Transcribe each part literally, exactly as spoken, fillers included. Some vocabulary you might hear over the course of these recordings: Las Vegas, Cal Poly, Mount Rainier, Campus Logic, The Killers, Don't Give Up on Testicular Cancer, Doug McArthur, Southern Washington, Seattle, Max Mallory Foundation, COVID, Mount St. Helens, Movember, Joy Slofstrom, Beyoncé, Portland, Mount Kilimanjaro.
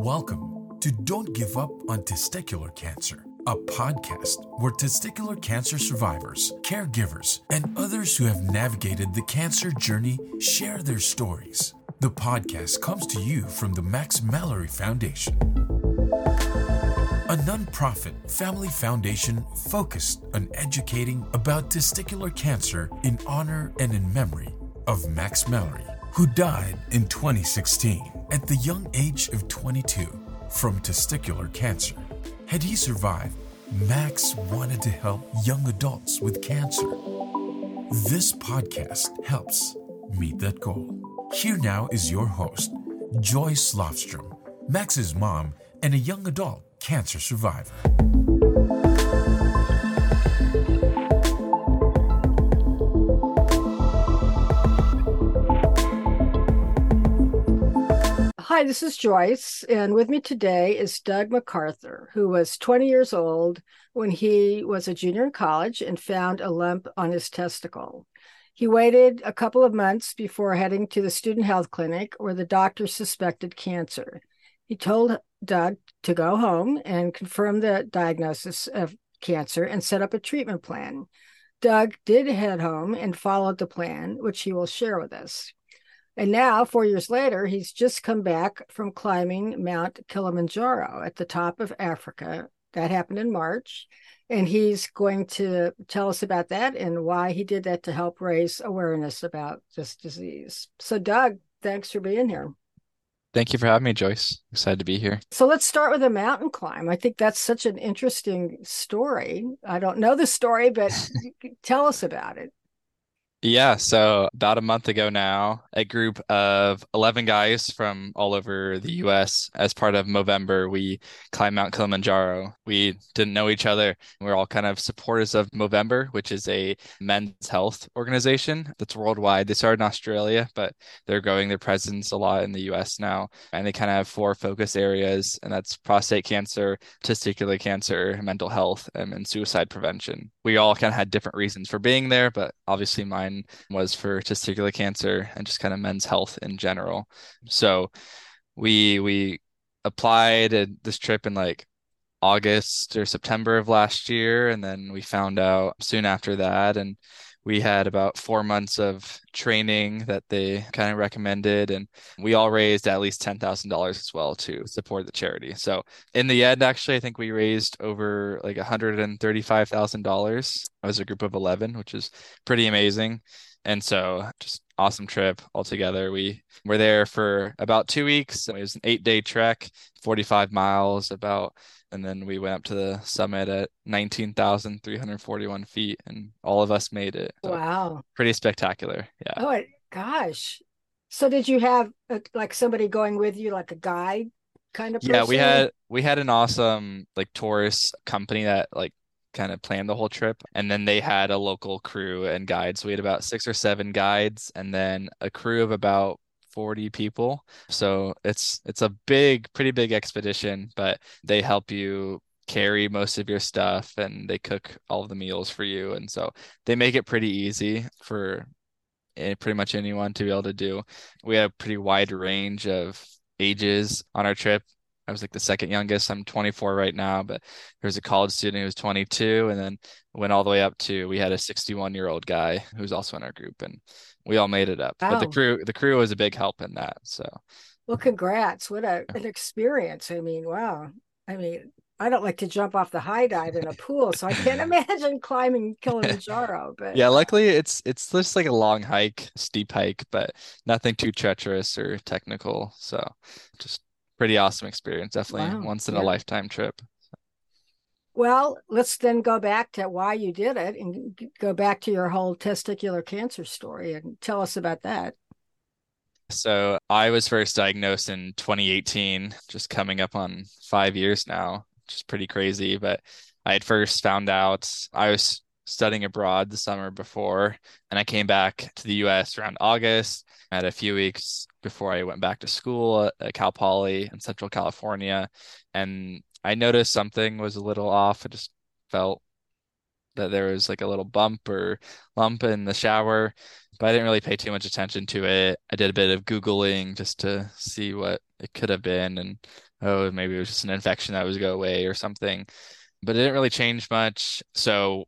Welcome to Don't Give Up on Testicular Cancer, a podcast where testicular cancer survivors, caregivers, and others who have navigated the cancer journey share their stories. The podcast comes to you from the Max Mallory Foundation, a nonprofit family foundation focused on educating about testicular cancer in honor and in memory of Max Mallory, who died in twenty sixteen at the young age of twenty-two from testicular cancer. Had he survived, Max wanted to help young adults with cancer. This podcast helps meet that goal. Here now is your host, Joy Slofstrom, Max's mom and a young adult cancer survivor. Hi, this is Joyce, and with me today is Doug McArthur, who was twenty years old when he was a junior in college and found a lump on his testicle. He waited a couple of months before heading to the student health clinic where the doctor suspected cancer. He told Doug to go home and confirm the diagnosis of cancer and set up a treatment plan. Doug did head home and followed the plan, which he will share with us. And now, four years later, he's just come back from climbing Mount Kilimanjaro at the top of Africa. That happened in March. And he's going to tell us about that and why he did that to help raise awareness about this disease. So, Doug, thanks for being here. Thank you for having me, Joyce. Excited to be here. So let's start with a mountain climb. I think that's such an interesting story. I don't know the story, but tell us about it. Yeah, so about a month ago now, a group of eleven guys from all over the U S, as part of Movember, we climbed Mount Kilimanjaro. We didn't know each other. We're all kind of supporters of Movember, which is a men's health organization that's worldwide. They started in Australia, but they're growing their presence a lot in the U S now. And they kind of have four focus areas, and that's prostate cancer, testicular cancer, mental health, and, and suicide prevention. We all kind of had different reasons for being there, but obviously mine was for testicular cancer and just kind of men's health in general. So we we applied at this trip in like August or September of last year, and then we found out soon after that. And we had about four months of training that they kind of recommended, and we all raised at least ten thousand dollars as well to support the charity. So in the end, actually, I think we raised over like one hundred thirty-five thousand dollars as a group of eleven, which is pretty amazing. And so just awesome trip altogether. We were there for about two weeks. It was an eight-day trek, forty-five miles about. And then we went up to the summit at nineteen thousand three hundred forty-one feet, and all of us made it. So wow. Pretty spectacular. Yeah. Oh, gosh. So did you have a, like somebody going with you, like a guide kind of person? Yeah, we had we had an awesome like tourist company that like kind of planned the whole trip. And then they had a local crew and guides. We had about six or seven guides and then a crew of about forty people. So it's it's a big, pretty big expedition, but they help you carry most of your stuff and they cook all of the meals for you. And so they make it pretty easy for pretty much anyone to be able to do. We have a pretty wide range of ages on our trip. I was like the second youngest. I'm twenty-four right now, but there was a college student who was twenty-two, and then went all the way up to, we had a sixty-one-year-old guy who's also in our group, and we all made it up. Wow. But the crew, the crew was a big help in that. So, well, congrats! What a, an experience. I mean, wow. I mean, I don't like to jump off the high dive in a pool, so I can't imagine climbing Kilimanjaro. But yeah, luckily it's it's just like a long hike, steep hike, but nothing too treacherous or technical. So just. Pretty awesome experience, definitely wow. once in yeah. a lifetime trip. Well, let's then go back to why you did it and go back to your whole testicular cancer story and tell us about that. So I was first diagnosed in twenty eighteen, just coming up on five years now, which is pretty crazy. But I had first found out I was studying abroad the summer before, and I came back to the U S around August. I had a few weeks before I went back to school at Cal Poly in Central California, and I noticed something was a little off. I just felt that there was like a little bump or lump in the shower. but I didn't really pay too much attention to it. I did a bit of Googling just to see what it could have been, and oh, maybe it was just an infection that was going to go away or something, but it didn't really change much. So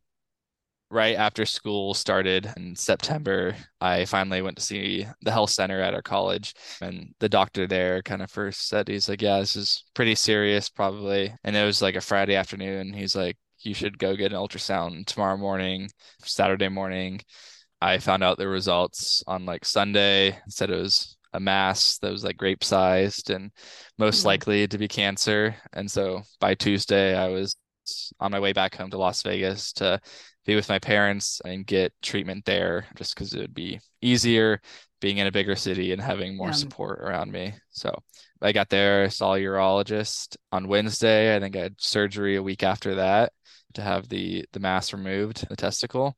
right after school started in September, I finally went to see the health center at our college, and the doctor there kind of first said, he's like, yeah, this is pretty serious probably. And it was like a Friday afternoon. He's like, you should go get an ultrasound tomorrow morning, Saturday morning. I found out the results on like Sunday. It said it was a mass that was like grape sized and most mm-hmm. likely to be cancer. And so by Tuesday, I was on my way back home to Las Vegas to be with my parents and get treatment there, just because it would be easier being in a bigger city and having more yeah. support around me. So I got there, saw a urologist on Wednesday. I think I had surgery a week after that to have the, the mass removed, the testicle.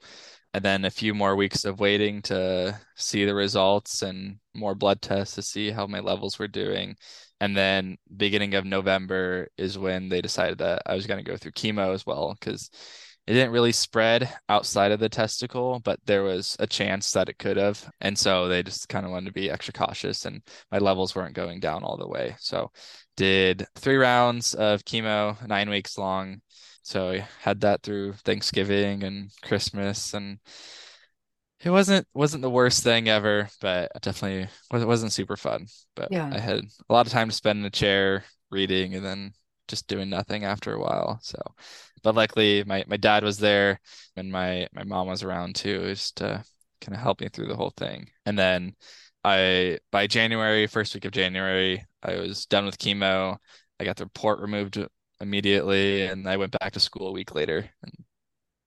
And then a few more weeks of waiting to see the results and more blood tests to see how my levels were doing. And then beginning of November is when they decided that I was going to go through chemo as well, because it didn't really spread outside of the testicle, but there was a chance that it could have. And so they just kind of wanted to be extra cautious, and my levels weren't going down all the way. So did three rounds of chemo, nine weeks long. So I had that through Thanksgiving and Christmas, and it wasn't wasn't the worst thing ever, but definitely it wasn't super fun. But yeah. I had a lot of time to spend in a chair reading and then just doing nothing after a while. So, but luckily my, my dad was there, and my, my mom was around too, just to kind of help me through the whole thing. And then I, by January, first week of January, I was done with chemo. I got the port removed immediately, and I went back to school a week later and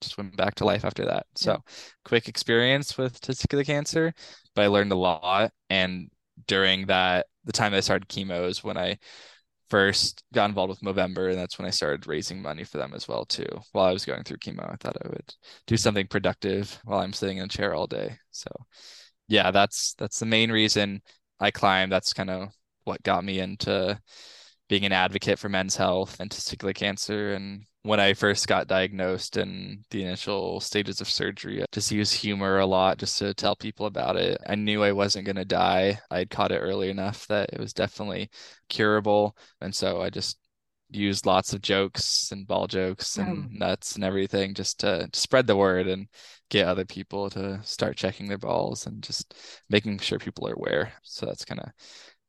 just went back to life after that. So yeah. quick experience with testicular cancer, but I learned a lot. And during that, the time I started chemo is when I first got involved with Movember, and that's when I started raising money for them as well too. While I was going through chemo, I thought I would do something productive while I'm sitting in a chair all day. So yeah, that's that's the main reason I climbed. That's kind of what got me into being an advocate for men's health and testicular cancer. And when I first got diagnosed in the initial stages of surgery, I just used humor a lot just to tell people about it. I knew I wasn't going to die. I had caught it early enough that it was definitely curable. And so I just used lots of jokes and ball jokes and oh. nuts and everything just to spread the word and get other people to start checking their balls and just making sure people are aware. So that's kind of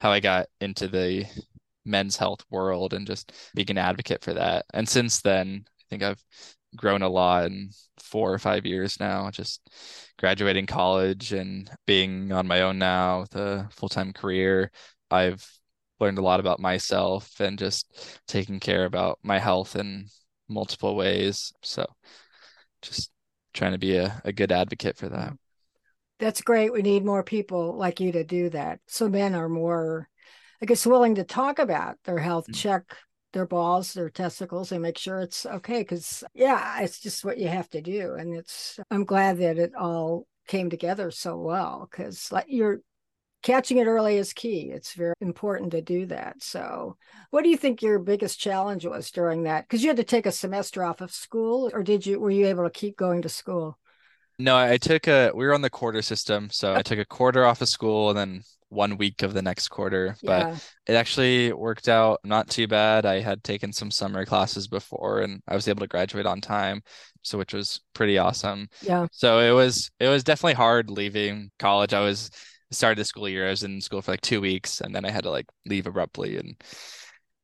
how I got into the men's health world and just being an advocate for that. And since then, I think I've grown a lot in four or five years now, just graduating college and being on my own now with a full-time career. I've learned a lot about myself and just taking care about my health in multiple ways. So just trying to be a, a good advocate for that. That's great. We need more people like you to do that, so men are more, I guess, willing to talk about their health, mm-hmm. check their balls, their testicles, and make sure it's okay. Because yeah, it's just what you have to do. And it's, I'm glad that it all came together so well, because like you're catching it early is key. It's very important to do that. So what do you think your biggest challenge was during that? Because you had to take a semester off of school, or did you, were you able to keep going to school? No, I took a, we were on the quarter system. So I took a quarter off of school and then one week of the next quarter, but yeah. it actually worked out not too bad. I had taken some summer classes before and I was able to graduate on time, so which was pretty awesome. Yeah. So it was, it was definitely hard leaving college. I was started the school year. I was in school for like two weeks and then I had to like leave abruptly and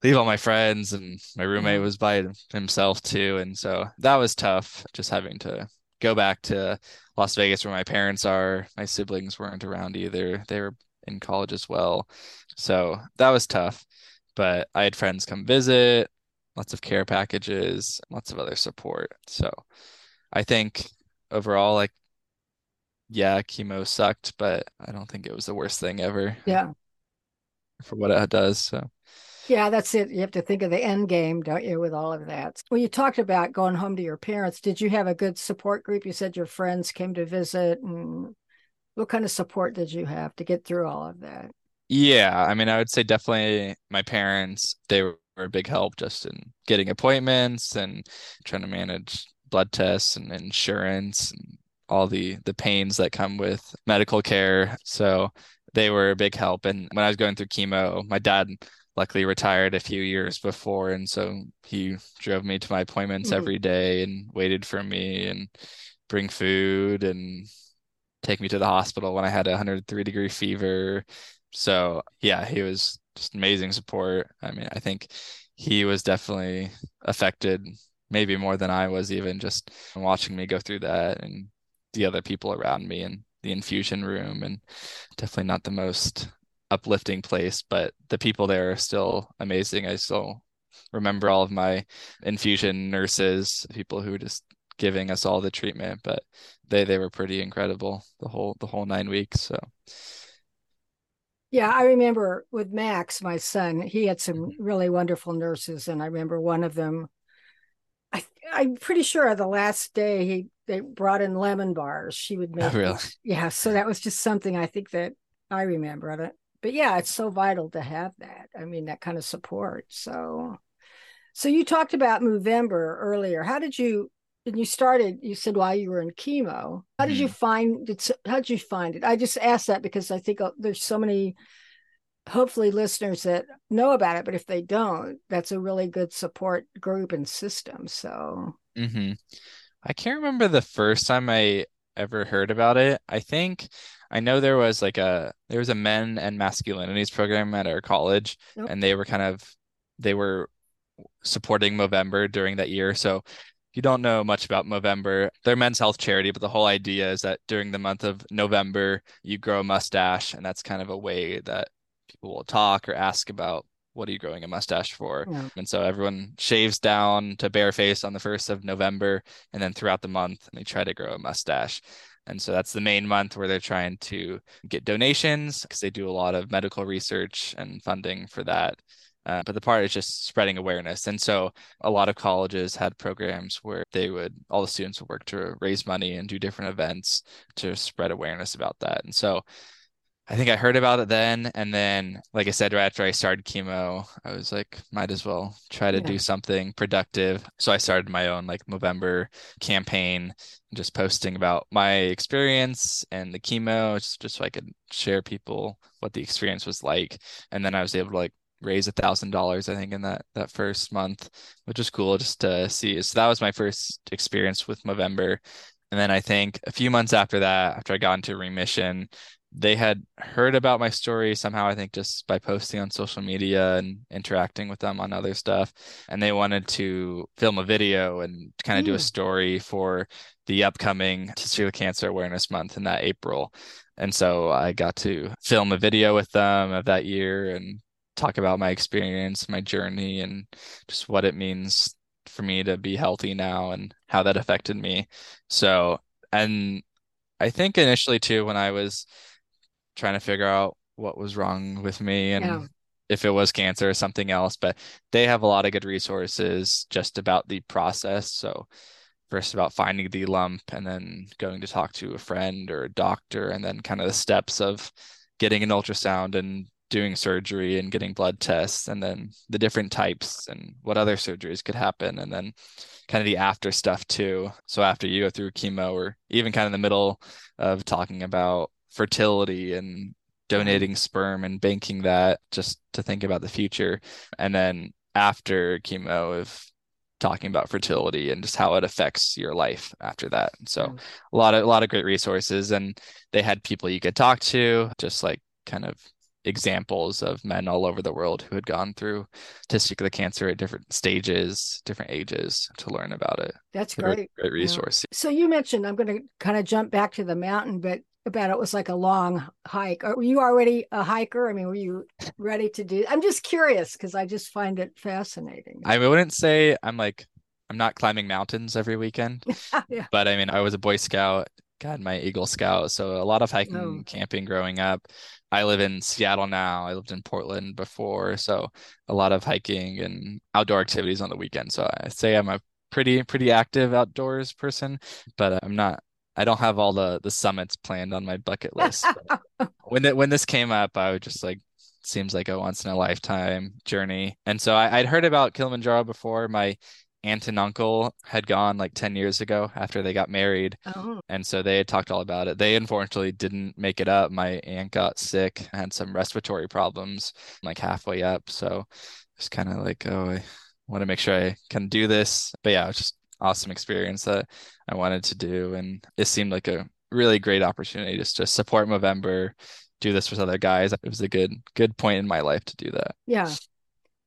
leave all my friends, and my roommate was by himself too. And so that was tough, just having to go back to Las Vegas where my parents are. My siblings weren't around either. They were in college as well. So that was tough, but I had friends come visit, lots of care packages, lots of other support. So I think overall, like, yeah, chemo sucked, but I don't think it was the worst thing ever. Yeah. For what it does. So yeah, that's it. You have to think of the end game, don't you, with all of that. Well, you talked about going home to your parents. Did you have a good support group? You said your friends came to visit, and what kind of support did you have to get through all of that? Yeah, I mean, I would say definitely my parents, they were a big help just in getting appointments and trying to manage blood tests and insurance and all the the pains that come with medical care. So they were a big help. And when I was going through chemo, my dad luckily retired a few years before, and so he drove me to my appointments mm-hmm. every day and waited for me and bring food and take me to the hospital when I had a one hundred three degree fever. So yeah, he was just amazing support. I mean, I think he was definitely affected maybe more than I was, even just watching me go through that and the other people around me and the infusion room. And definitely not the most uplifting place, but the people there are still amazing. I still remember all of my infusion nurses, people who were just giving us all the treatment, but they they were pretty incredible the whole the whole nine weeks. So yeah, I remember with Max, my son, he had some really wonderful nurses, and I remember one of them, I I'm pretty sure the last day he they brought in lemon bars. She would make oh, really? Yeah, so that was just something I think that I remember. I don't, but yeah, it's so vital to have that. I mean, that kind of support. So so you talked about Movember earlier. How did you And you started, you said while you were in chemo, how did you find it? How did you find it? I just asked that because I think there's so many, hopefully, listeners that know about it, but if they don't, that's a really good support group and system. So mm-hmm. I can't remember the first time I ever heard about it. I think I know there was like a, there was a men and masculinities program at our college, nope. and they were kind of, they were supporting Movember during that year. So you don't know much about Movember. They're men's health charity, but the whole idea is that during the month of November, you grow a mustache, and that's kind of a way that people will talk or ask about, what are you growing a mustache for? Yeah. And so everyone shaves down to bare face on the first of November, and then throughout the month, they try to grow a mustache. And so that's the main month where they're trying to get donations, because they do a lot of medical research and funding for that. Uh, but the part is just spreading awareness. And so a lot of colleges had programs where they would, all the students would work to raise money and do different events to spread awareness about that. And so I think I heard about it then. And then, like I said, right after I started chemo, I was like, might as well try to yeah. do something productive. So I started my own like Movember campaign, just posting about my experience and the chemo, just, just so I could share people what the experience was like. And then I was able to like raise a thousand dollars I think in that that first month, which was cool just to see. So that was my first experience with Movember. And then I think a few months after that, after I got into remission, they had heard about my story somehow, I think just by posting on social media and interacting with them on other stuff, and they wanted to film a video and kind of mm. do a story for the upcoming Testicular Cancer Awareness Month in that April. And so I got to film a video with them of that year and talk about my experience, my journey, and just what it means for me to be healthy now and how that affected me. So, and I think initially too, when I was trying to figure out what was wrong with me and yeah. if it was cancer or something else, but they have a lot of good resources just about the process. So first about finding the lump, and then going to talk to a friend or a doctor, and then kind of the steps of getting an ultrasound and doing surgery and getting blood tests, and then the different types and what other surgeries could happen, and then kind of the after stuff too. So after you go through chemo, or even kind of in the middle of talking about fertility and donating sperm and banking that, just to think about the future. And then after chemo, if talking about fertility and just how it affects your life after that. So mm-hmm. a lot of a lot of great resources, and they had people you could talk to, just like kind of examples of men all over the world who had gone through testicular cancer at different stages, different ages, to learn about it. That's great. Great resource. Yeah. So you mentioned, I'm going to kind of jump back to the mountain, but about it was like a long hike. Were you already a hiker? I mean, were you ready to do? I'm just curious because I just find it fascinating. I wouldn't say I'm like, I'm not climbing mountains every weekend, yeah. but I mean, I was a Boy Scout, got my Eagle Scout. So a lot of hiking, oh. camping growing up. I live in Seattle now. I lived in Portland before. So a lot of hiking and outdoor activities on the weekend. So I say I'm a pretty, pretty active outdoors person, but I'm not, I don't have all the, the summits planned on my bucket list. when the, when this came up, I would just like, seems like a once in a lifetime journey. And so I, I'd heard about Kilimanjaro before. My aunt and uncle had gone like ten years ago after they got married. Oh. And so they had talked all about it. They unfortunately didn't make it up. My aunt got sick, had some respiratory problems like halfway up. So it's kind of like, oh, I want to make sure I can do this. But yeah, it's just awesome experience that I wanted to do. And it seemed like a really great opportunity just to support Movember, do this with other guys. It was a good, good point in my life to do that. Yeah.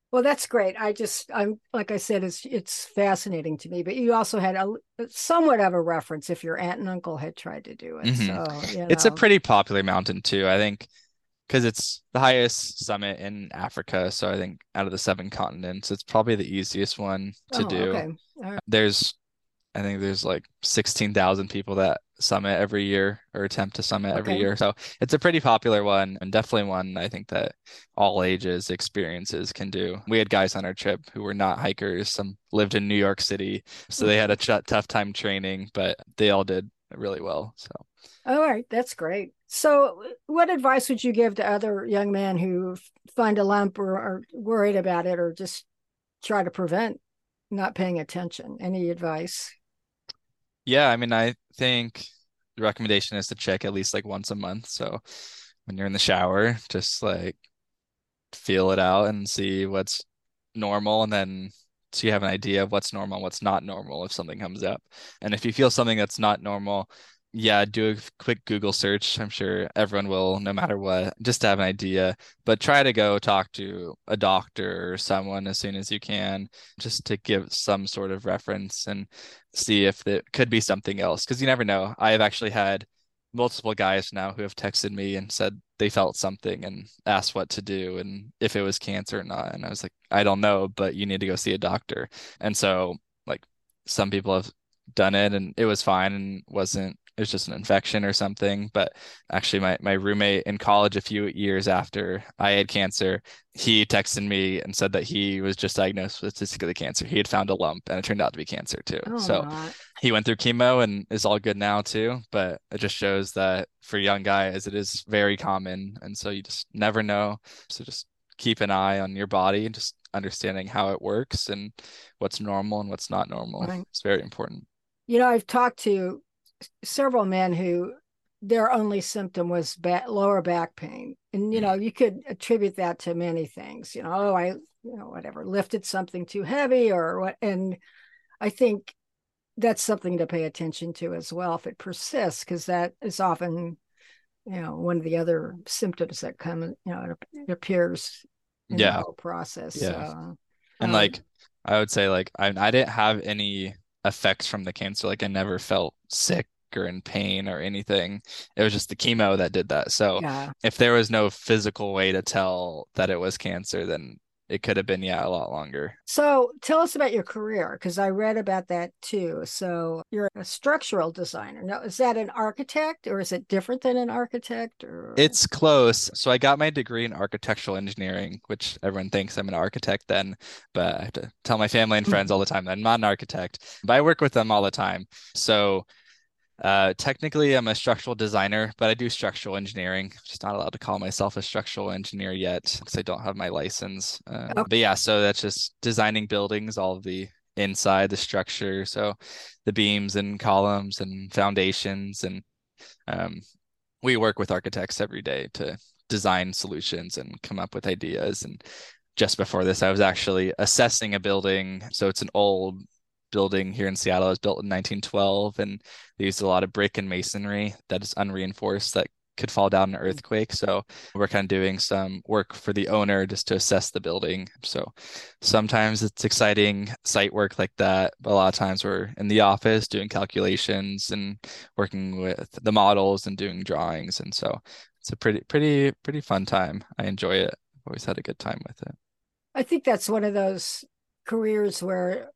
Well, that's great. I just, I'm, like I said, it's, it's fascinating to me, but you also had a somewhat of a reference if your aunt and uncle had tried to do it. Mm-hmm. So you know. It's a pretty popular mountain too, I think, because it's the highest summit in Africa. So I think out of the seven continents, it's probably the easiest one to oh, do. Okay. All right. There's, I think there's like sixteen thousand people that summit every year or attempt to summit okay. every year. So it's a pretty popular one and definitely one I think that all ages experiences can do. We had guys on our trip who were not hikers. Some lived in New York City. So they had a t- tough time training, but they all did really well. So. All right. That's great. So what advice would you give to other young men who find a lump or are worried about it or just try to prevent not paying attention? Any advice? Yeah, I mean, I think the recommendation is to check at least like once a month. So when you're in the shower, just like feel it out and see what's normal. And then so you have an idea of what's normal, what's not normal if something comes up. And if you feel something that's not normal, yeah, do a quick Google search. I'm sure everyone will, no matter what, just to have an idea. But try to go talk to a doctor or someone as soon as you can, just to give some sort of reference and see if it could be something else. Because you never know. I have actually had multiple guys now who have texted me and said they felt something and asked what to do and if it was cancer or not. And I was like, I don't know, but you need to go see a doctor. And so, like, some people have done it and it was fine and wasn't. It was just an infection or something. But actually my, my roommate in college, a few years after I had cancer, he texted me and said that he was just diagnosed with testicular cancer. He had found a lump and it turned out to be cancer too. Oh, so God. He went through chemo and is all good now too. But it just shows that for young guys, it is very common. And so you just never know. So just keep an eye on your body and just understanding how it works and what's normal and what's not normal. Right. It's very important. You know, I've talked to several men who their only symptom was back, lower back pain. And, you know, you could attribute that to many things, you know, oh, I, you know, whatever, lifted something too heavy or what. And I think that's something to pay attention to as well, if it persists, because that is often, you know, one of the other symptoms that come, you know, it appears in yeah. the whole process. Yeah. So, and um, like, I would say like, I, I didn't have any effects from the cancer. Like I never felt sick or in pain or anything. It was just the chemo that did that. So yeah. if there was no physical way to tell that it was cancer, then it could have been, yeah, a lot longer. So tell us about your career, because I read about that too. So you're a structural designer. Now, is that an architect or is it different than an architect? Or it's close. So I got my degree in architectural engineering, which everyone thinks I'm an architect then, but I have to tell my family and friends all the time that I'm not an architect, but I work with them all the time. So Uh, technically, I'm a structural designer, but I do structural engineering. I'm just not allowed to call myself a structural engineer yet because I don't have my license. Uh, okay. But yeah, so that's just designing buildings, all of the inside, the structure. So the beams and columns and foundations. And um, we work with architects every day to design solutions and come up with ideas. And just before this, I was actually assessing a building. So it's an old building here in Seattle. It was built in nineteen twelve and they used a lot of brick and masonry that is unreinforced that could fall down in an earthquake. So we're kind of doing some work for the owner just to assess the building. So sometimes it's exciting site work like that. But a lot of times we're in the office doing calculations and working with the models and doing drawings. And so it's a pretty, pretty, pretty fun time. I enjoy it. I've always had a good time with it. I think that's one of those careers where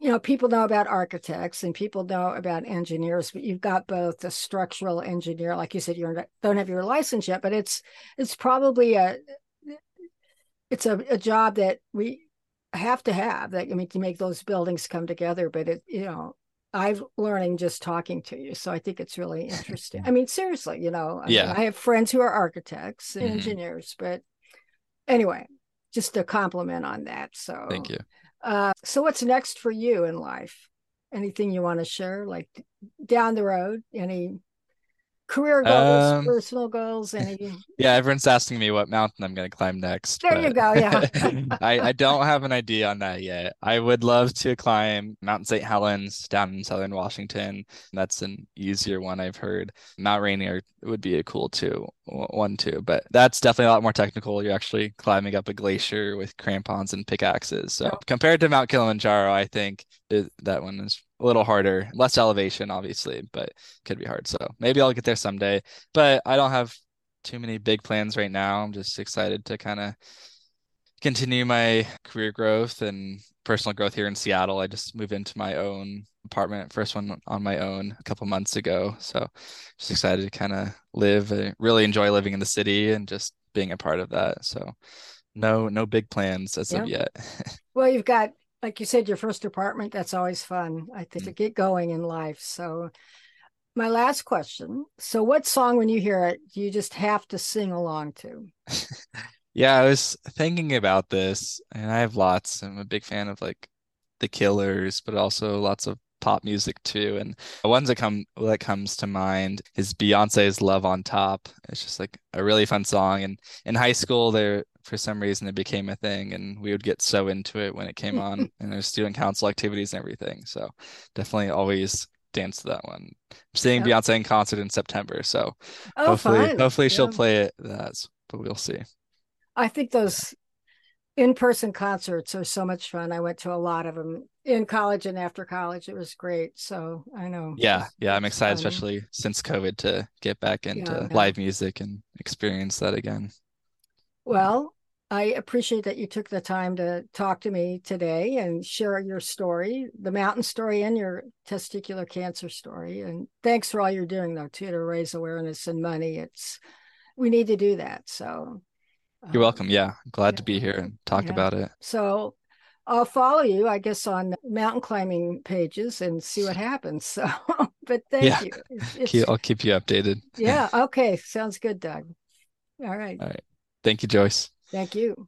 you know, people know about architects and people know about engineers, but you've got both a structural engineer, like you said, you don't have your license yet, but it's it's probably a it's a, a job that we have to have that I mean to make those buildings come together. But it, you know, I'm learning just talking to you, so I think it's really interesting. I mean, seriously, you know, I, yeah. mean, I have friends who are architects and mm-hmm. engineers, but anyway, just a compliment on that. So thank you. Uh, so what's next for you in life? Anything you want to share, like down the road, any career goals, um, personal goals, any? Yeah, everyone's asking me what mountain I'm going to climb next. There you go. Yeah. I, I don't have an idea on that yet. I would love to climb Mount Saint Helens down in Southern Washington. That's an easier one, I've heard. Mount Rainier would be a cool two, one too, but that's definitely a lot more technical. You're actually climbing up a glacier with crampons and pickaxes. So oh. compared to Mount Kilimanjaro, I think it, that one is a little harder, less elevation, obviously, but could be hard. So maybe I'll get there someday, but I don't have too many big plans right now. I'm just excited to kind of continue my career growth and personal growth here in Seattle. I just moved into my own apartment, first one on my own a couple months ago. So just excited to kind of live, I really enjoy living in the city and just being a part of that. So no, no big plans as yeah. of yet. Well, you've got, like you said, your first apartment, that's always fun, I think, mm-hmm. to get going in life. So my last question. So what song, when you hear it, do you just have to sing along to? Yeah, I was thinking about this, and I have lots. I'm a big fan of like The Killers, but also lots of pop music too. And the ones that come that comes to mind is Beyonce's Love on Top. It's just like a really fun song. And in high school, there for some reason it became a thing, and we would get so into it when it came on, and there's student council activities and everything. So definitely always dance to that one. I'm seeing yep. Beyonce in concert in September, so oh, hopefully, fine. hopefully yeah. she'll play it. That's, but we'll see. I think those in-person concerts are so much fun. I went to a lot of them in college and after college. It was great. So I know. Yeah. Yeah. I'm excited, fun. especially since COVID, to get back into yeah, yeah. live music and experience that again. Well, I appreciate that you took the time to talk to me today and share your story, the mountain story and your testicular cancer story. And thanks for all you're doing, though, too, to raise awareness and money. It's, we need to do that. So you're welcome. Yeah. Glad yeah. to be here and talk yeah. about it. So I'll follow you, I guess, on mountain climbing pages and see what happens. So, but thank yeah. you. It's, it's, I'll keep you updated. Yeah. Okay. Sounds good, Doug. All right. All right. Thank you, Joyce. Thank you.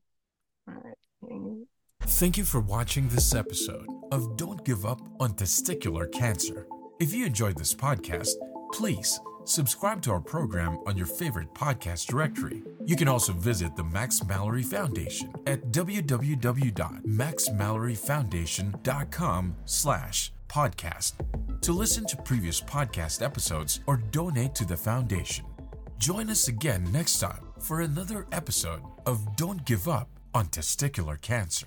All right. Thank you for watching this episode of Don't Give Up on Testicular Cancer. If you enjoyed this podcast, please subscribe to our program on your favorite podcast directory. You can also visit the Max Mallory Foundation at w w w dot max mallory foundation dot com slash podcast to listen to previous podcast episodes or donate to the foundation. Join us again next time for another episode of Don't Give Up on Testicular Cancer.